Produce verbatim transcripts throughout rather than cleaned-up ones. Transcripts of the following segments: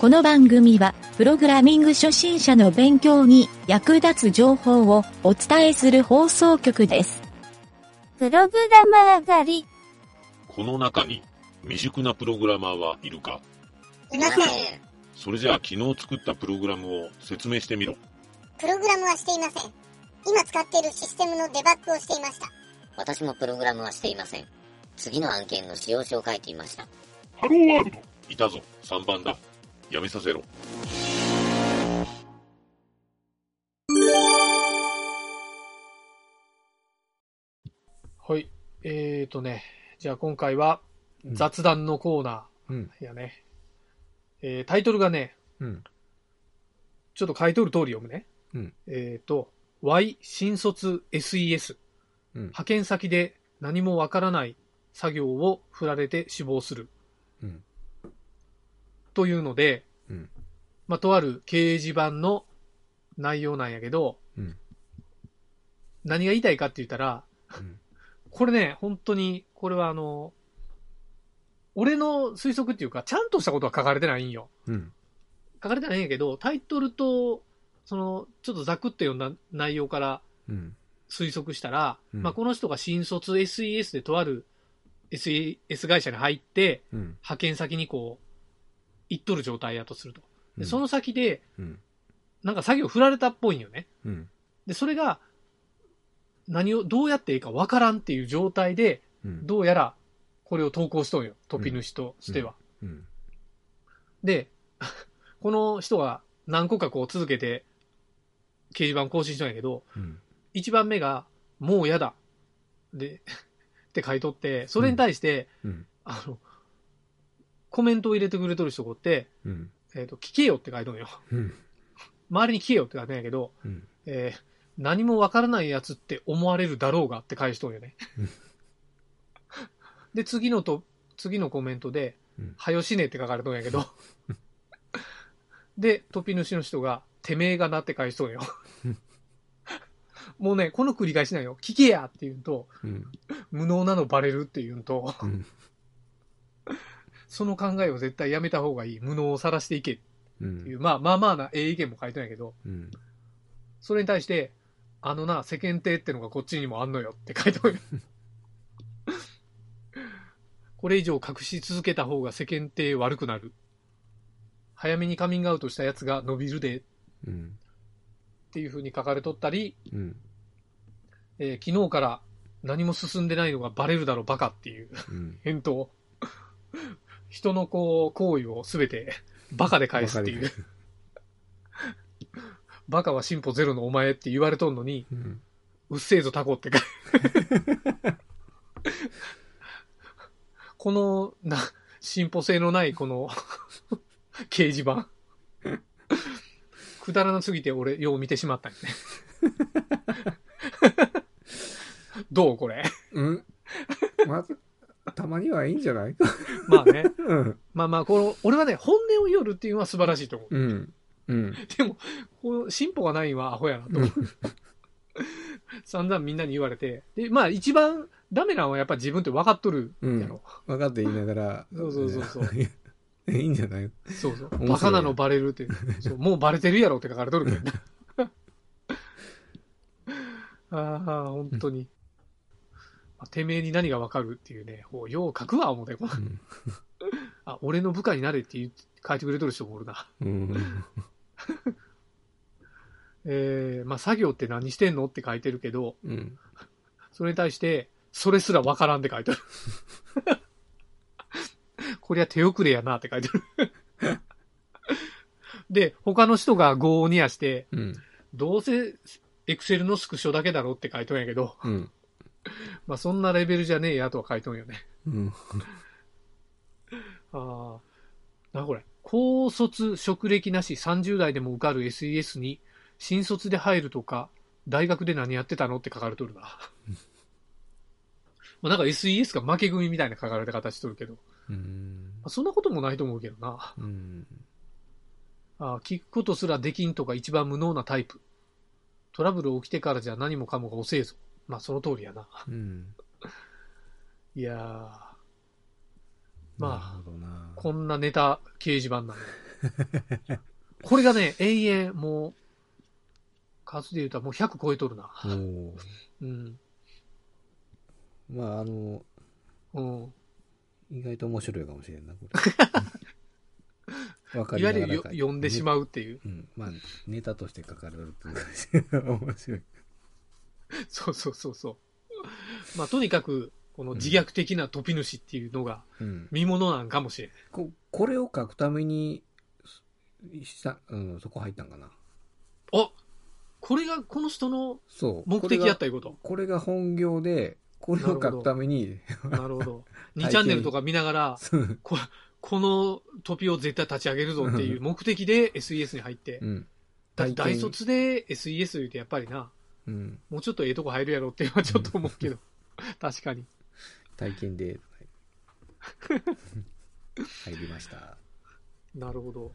この番組はプログラミング初心者の勉強に役立つ情報をお伝えする放送局です。プログラマー狩り。この中に未熟なプログラマーはいるか？いません。それじゃあ昨日作ったプログラムを説明してみろ。プログラムはしていません。今使っているシステムのデバッグをしていました。私もプログラムはしていません。次の案件の仕様書を書いていました。ハローワールド。いたぞ、さんばんだ。やめさせろ。はい、えーとね、じゃあ今回は雑談のコーナーやね。うん、えー、タイトルがね、うん、ちょっと書いとる通り読むね。うん、えーと、Y 新卒 エスイーエス、うん、派遣先で何もわからない作業を振られて死亡する。うんというので、うん、まあ、とある掲示板の内容なんやけど、うん、何が言いたいかって言ったら、うん、これね、本当にこれはあの俺の推測っていうか、ちゃんとしたことは書かれてないんよ、うん、書かれてないんやけど、タイトルとそのちょっとざくっと読んだ内容から推測したら、うんまあ、この人が新卒 エスイーエス でとある エスイーエス 会社に入って、うん、派遣先にこう行っとる状態やとすると、でその先で、うん、なんか作業振られたっぽいんよね、うん、でそれが何をどうやっていいかわからんっていう状態で、うん、どうやらこれを投稿しとんよ、トピ主としては、うんうんうん、でこの人が何個かこう続けて掲示板更新しとんやけど、うん、いちばんめがもうやだでって書いとって、それに対して、うんうん、あのコメントを入れてくれとる人がおって、うんえー、と聞けよって書いとんよ、うん、周りに聞けよって書いてんやけど、うんえー、何もわからないやつって思われるだろうがって返しとんよね、うん、で次のと次のコメントで、うん、はよしねって書かれとんやけどでトピ主の人がてめえがなって返しとんよもうね、この繰り返しなんよ。聞けやって言うと、うん、無能なのバレるって言うと、うんその考えを絶対やめた方がいい。無能を晒していけっていう、うん、まあまあまあなええ意見も書いてないけど、うん、それに対してあのな世間体ってのがこっちにもあんのよって書いておるこれ以上隠し続けた方が世間体悪くなる。早めにカミングアウトしたやつが伸びるで、うん、っていう風に書かれとったり、うんえー、昨日から何も進んでないのがバレるだろバカっていう、うん、返答人のこう行為をすべてバカで返すっていうバカは進歩ゼロのお前って言われとんのに、うん、うっせえぞタコってこのな進歩性のないこの掲示板くだらなすぎて俺よう見てしまったんねどうこれうんまずたまにはいいんじゃないかまあね、うん、まあまあこの俺はね本音を言うっていうのは素晴らしいと思う、うんうん、でもこう進歩がないのはアホやなと思う、うん、散々みんなに言われて、でまあ一番ダメなのはやっぱ自分って分かっとるやろ、うん、分かっていながらそうそうそうそういいんじゃない、そうそうバカなのバレるってそうもうバレてるやろって書かれとるけどああ本当に、うんてめえに何がわかるっていうね、よう書くわ思うて、うん、あ俺の部下になれって言書いてくれとる人もおるな、うんえーまあ、作業って何してんのって書いてるけど、うん、それに対してそれすらわからんって書いてあるこりゃ手遅れやなって書いてあるで他の人が業を煮やして、うん、どうせエクセルのスクショだけだろって書いてるんやけど、うんまあ、そんなレベルじゃねえやとは書いとんよね、うん、ああ、なこれ高卒職歴なしさんじゅう代でも受かる エスイーエス に新卒で入るとか大学で何やってたのって書かれとるなまあなんか エスイーエス が負け組みたいな書かれた形しとるけど、うん、まあ、そんなこともないと思うけどな、うん、ああ聞くことすらできんとか一番無能なタイプ、トラブル起きてからじゃ何もかもが遅えぞ。まあその通りやな、うん、いやまあなこんなネタ掲示板なんこれがね、永遠、もう、数で言うともうひゃく超えとるな。おうん。まあ、あの、うん、意外と面白いかもしれんな、これ。わかりやすい。いわゆる読んでしまうっていう。うん。まあ、ネタとして書かれるっていうのが面白い。そうそうそうそう。まあ、とにかく、この自虐的なトピ主っていうのが見物なんかもしれない、うんうん、こ, これを書くためにした、うん、そこ入ったんかなあ、これがこの人の目的やったいうこと、こ れ, これが本業でこれを書くためになるほどにチャンネルとか見ながらこ, このトピを絶対立ち上げるぞっていう目的で エスイーエス に入って、うん、大卒で エスイーエス 言うてやっぱりな、うん、もうちょっとええとこ入るやろってはちょっと思うけど、うん、確かに体験で入りましたなるほど。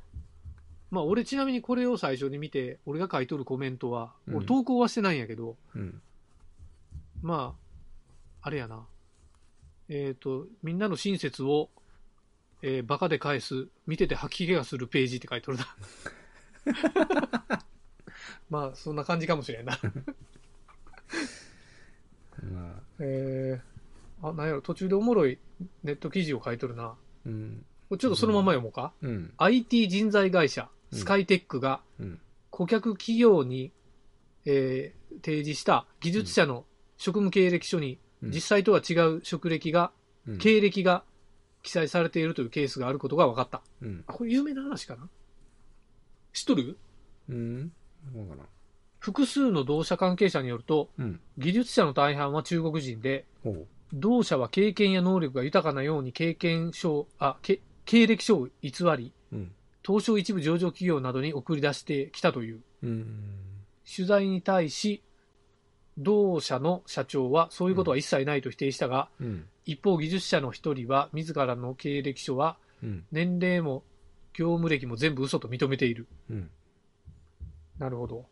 まあ俺ちなみにこれを最初に見て俺が書いとるコメントは、うん、俺投稿はしてないんやけど、うん、まああれやな、えっとみんなの親切を、えー、バカで返す、見てて吐き気がするページって書いとるなまあそんな感じかもしれんなまあえーあ、なんやろ、途中でおもろいネット記事を書いとるな、うん、ちょっとそのまま読もうか、うん、アイティー 人材会社スカイテックが顧客企業に、うんえー、提示した技術者の職務経歴書に実際とは違う職歴が、うん、経歴が記載されているというケースがあることが分かった、うん、これ有名な話かな、知っとる、うん、そうかな。複数の同社関係者によると、うん、技術者の大半は中国人で、うん同社は経験や能力が豊かなように経験書あ経歴書を偽り、うん、東証一部上場企業などに送り出してきたという、うん、取材に対し同社の社長はそういうことは一切ないと否定したが、うん、一方技術者の一人は自らの経歴書は年齢も業務歴も全部嘘と認めている、うん、なるほど、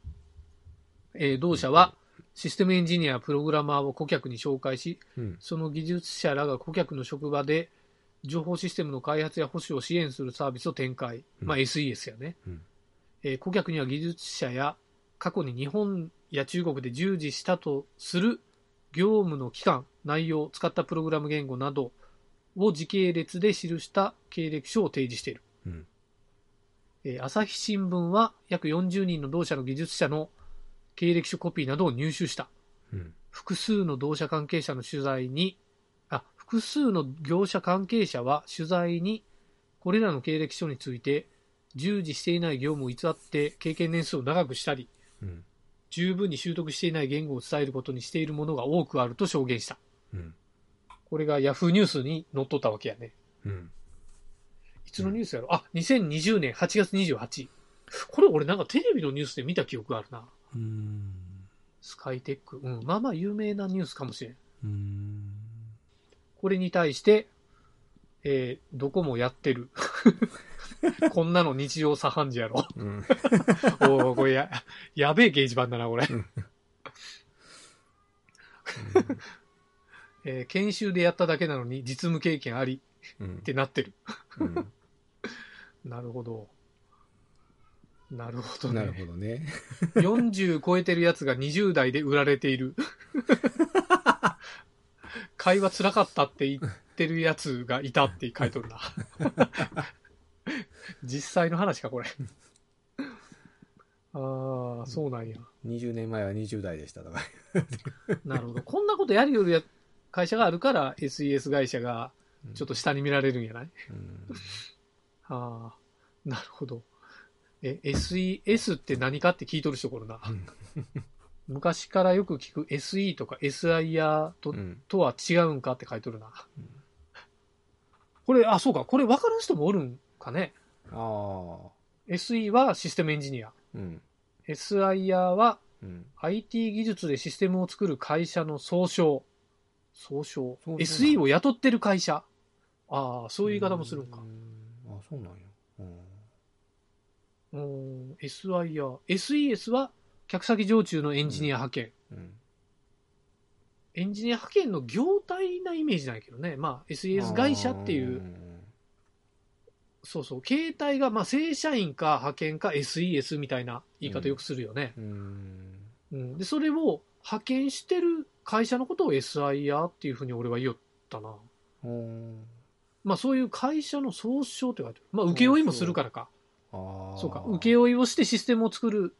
えー、同社はシステムエンジニア、プログラマーを顧客に紹介し、うん、その技術者らが顧客の職場で情報システムの開発や保守を支援するサービスを展開、うん、まあ エスイーエス やね、うんえー、顧客には技術者や過去に日本や中国で従事したとする業務の期間、内容、使ったプログラム言語などを時系列で記した経歴書を提示している、うんえー、朝日新聞は約よんじゅうにんの同社の技術者の経歴書コピーなどを入手した、うん、複数の同社関係者の取材にあ複数の業者関係者は取材にこれらの経歴書について従事していない業務を偽って経験年数を長くしたり、うん、十分に習得していない言語を伝えることにしているものが多くあると証言した、うん、これがヤフーニュースにのっとったわけやね、うん、いつのニュースやろ、うん、あにせんにじゅうねんはちがつにじゅうはちにちこれ俺なんかテレビのニュースで見た記憶があるな、うんスカイテック、うん、まあまあ有名なニュースかもしれん。うーんこれに対して、えー、どこもやってるこんなの日常茶飯事やろ、うん、おおこれ や, やべえ掲示板だなこれ、うんえー、研修でやっただけなのに実務経験あり、うん、ってなってる、うん、なるほどなるほどね。なるほどね。よんじゅう超えてるやつがにじゅう代で売られている。会話辛かったって言ってるやつがいたって書いとるな。実際の話かこれ。ああ、そうなんや。にじゅうねんまえはにじゅう代でしただから。なるほど。こんなことやるよりや会社があるから エスイーエス 会社がちょっと下に見られるんじゃない？うん、ああ、なるほど。え エスイーエス って何かって聞いとる人これな、うん、昔からよく聞く エスイー とか エスアイアール と,、うん、とは違うんかって書いとるな、うん、これあそうかこれ分からん人もおるんかね、あ エスイー はシステムエンジニア、うん、エスアイアール は アイティー 技術でシステムを作る会社の総称総称 エスイー を雇ってる会社、ああそういう言い方もするんか、うんあそうなんや、うんエスアイアール、エスイーエス は客先常駐のエンジニア派遣、うんうん、エンジニア派遣の業態なイメージなんやけどね、まあ、エスイーエス 会社っていうそうそう、携帯が、まあ、正社員か派遣か エスイーエス みたいな言い方よくするよね、うんうん、でそれを派遣してる会社のことを エスアイアール っていうふうに俺は言おったな、うん、まあそういう会社の総称って書いてある、まあ、請負もするからか、あそうか、請負をしてシステムを作る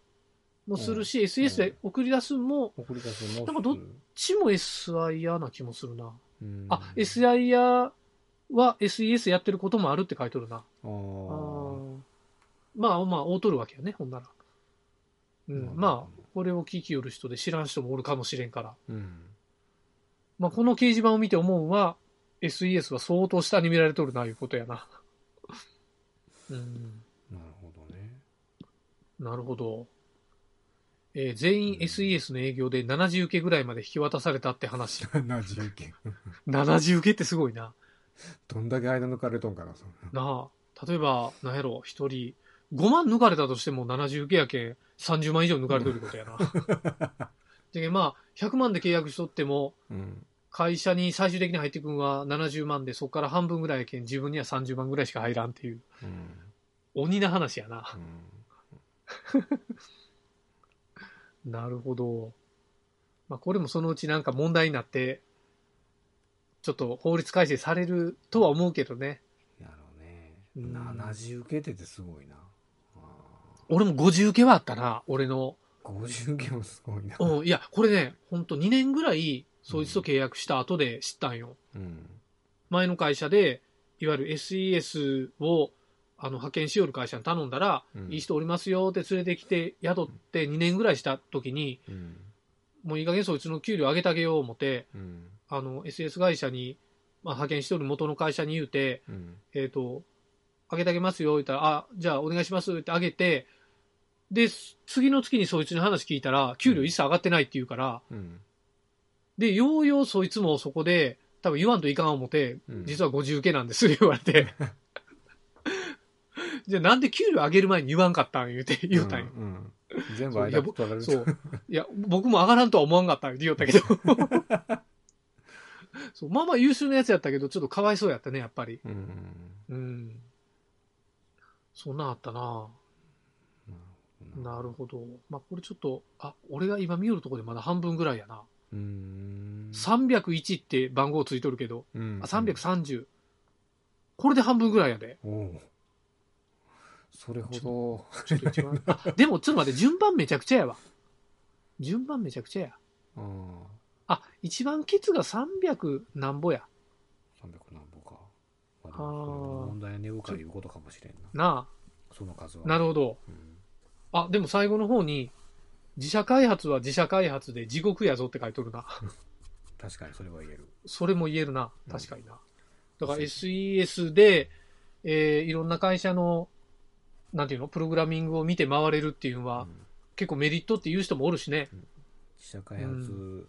もするし、うん、エスイーエス で送り出すも、うん、送り出すもなんかどっちも エスアイアール な気もするな、うん、あ エスアイアール は エスイーエス やってることもあるって書いてるな、ああまあまあおうとるわけやねほんなら、うんうん、まあこれを聞きよる人で知らん人もおるかもしれんから、うんまあ、この掲示板を見て思うは エスイーエス は相当下に見られとるないうことやな、うん、なるほどね、なるほど、えー、全員 エスイーエス の営業でななじゅう受けぐらいまで引き渡されたって話、うん、ななじゅう受けななじゅう受けってすごいな、どんだけ間抜かれとんかな、そんななあ、例えば何やろひとりごまん抜かれたとしてもななじゅう受けやけんさんじゅうまん以上抜かれてることやなで、まあ、ひゃくまんで契約しとっても、うん、会社に最終的に入ってくんはななじゅうまんでそこから半分ぐらいやけん自分にはさんじゅうまんぐらいしか入らんっていう、うん、鬼な話やな、うんなるほど、まあ、これもそのうちなんか問題になってちょっと法律改正されるとは思うけどね、やろうね、うん、ななじゅう受けててすごいな、あ俺もごじゅう受けはあったな、俺のごじゅう受けもすごいな、うん、いやこれねほんとにねんぐらいそいつと契約した後で知ったんよ、うん、前の会社でいわゆる エスイーエス をあの派遣しよる会社に頼んだら、うん、いい人おりますよって連れてきて宿ってにねんぐらいした時に、うん、もういい加減そいつの給料上げてあげよう思って、うん、あの エスエス 会社に、まあ、派遣しとる元の会社に言うて、うん、えーと、上げてあげますよ言ったら、あじゃあお願いしますってあげて、で次の月にそいつの話聞いたら給料一切上がってないって言うから、うん、でようようそいつもそこで多分言わんといかん思って、うん、実はごじゅう受けなんですって言われてじゃあなんで給料上げる前に言わんかったん言うて言うたんよ、うんうん、全部間取られるそういや僕も上がらんとは思わんかったん言うて言うたけどそうまあまあ優秀なやつやったけどちょっとかわいそうやったねやっぱり、うん、うん、そんなあったな、うん、なるほど、まあこれちょっとあ俺が今見よるとこでまだ半分ぐらいやな、うーんさんびゃくいちって番号ついとるけど、うん、あさんびゃくさんじゅうこれで半分ぐらいやで、おそれほどあでもちょっと待って順番めちゃくちゃやわ、順番めちゃくちゃや、うん、あ一番ケツがさんびゃくなんぼや、さんびゃくなんぼか、まあ、問題にうかいうことかもしれんな、なあその数は、なるほど、うん、あでも最後の方に自社開発は自社開発で地獄やぞって書いとるな確かにそれは言える、それも言えるな確かにな、うん、だから エスイーエス で、えー、いろんな会社のなんていうのプログラミングを見て回れるっていうのは、うん、結構メリットっていう人もおるしね、うん、自社開発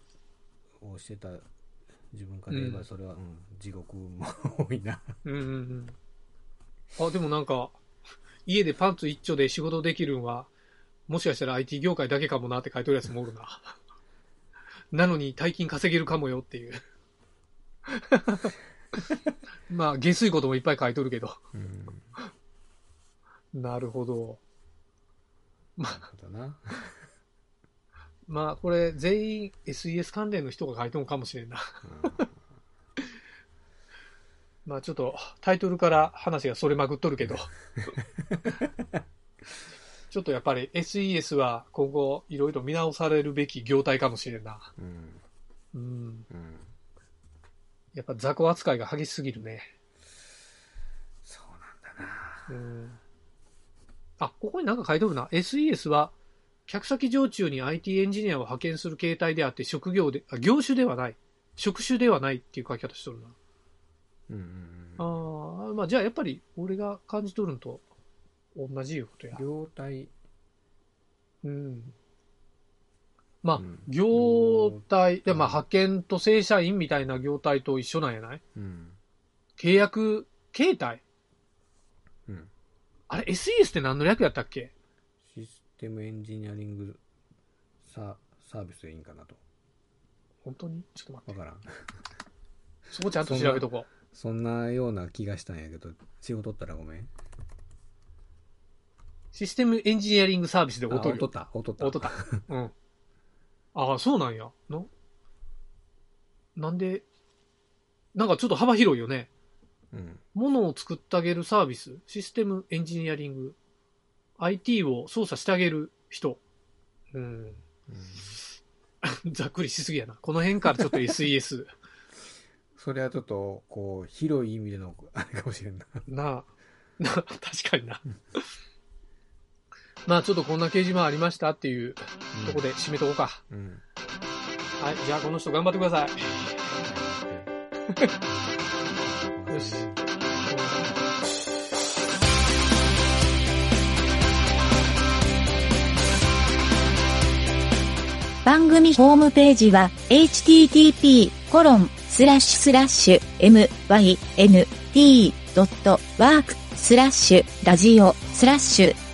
をしてた自分から言えばそれは、うんうん、地獄も多いな、うんうんうん、あでもなんか家でパンツ一丁で仕事できるんはもしかしたら アイティー 業界だけかもなって書いてるやつもおるななのに大金稼げるかもよっていうまあ下水こともいっぱい書いてるけど、うんなるほど。まあ、まあ、これ、全員 エスイーエス 関連の人が書いてもかもしれんな。まあ、ちょっとタイトルから話がそれまくっとるけど。ちょっとやっぱり エスイーエス は今後、いろいろ見直されるべき業態かもしれんな。うん。うん。うん、やっぱ雑魚扱いが激しすぎるね。そうなんだな。うん。あ、ここに何か書いておるな。エスイーエス は、客先常駐に アイティー エンジニアを派遣する形態であって、職業で、あ、業種ではない。職種ではないっていう書き方しておるな。うんうんうん。ああ、まあじゃあやっぱり、俺が感じとるのと、同じいうことや。業態。うん。まあ、うん、業態、で、まあ派遣と正社員みたいな業態と一緒なんやない？うん。契約形態。あれ エスイーエス って何の略やったっけ？システムエンジニアリング サ, サービスでいいんかなと。本当に？ちょっと待って。分からん。そこちゃんと調べとこう。そんなような気がしたんやけど、仕事取ったらごめん。システムエンジニアリングサービスで音取った。音取った。うん。ああ、そうなんや。な、なんで、なんかちょっと幅広いよね。うん。物を作ってあげるサービス、システムエンジニアリング、アイティー を操作してあげる人。うん。うん、ざっくりしすぎやな。この辺からちょっと エスイーエス。それはちょっと、こう、広い意味での、あれかもしれんな。なあ。なあ、確かにな。まあちょっとこんな掲示板ありましたっていうとこで締めとこうか、うんうん、はい、じゃあこの人頑張ってください、うん、よし、番組ホームページは エイチティーティーピーコロンスラッシュスラッシュエムワイエヌティードットワークスラッシュラジオスラッシュ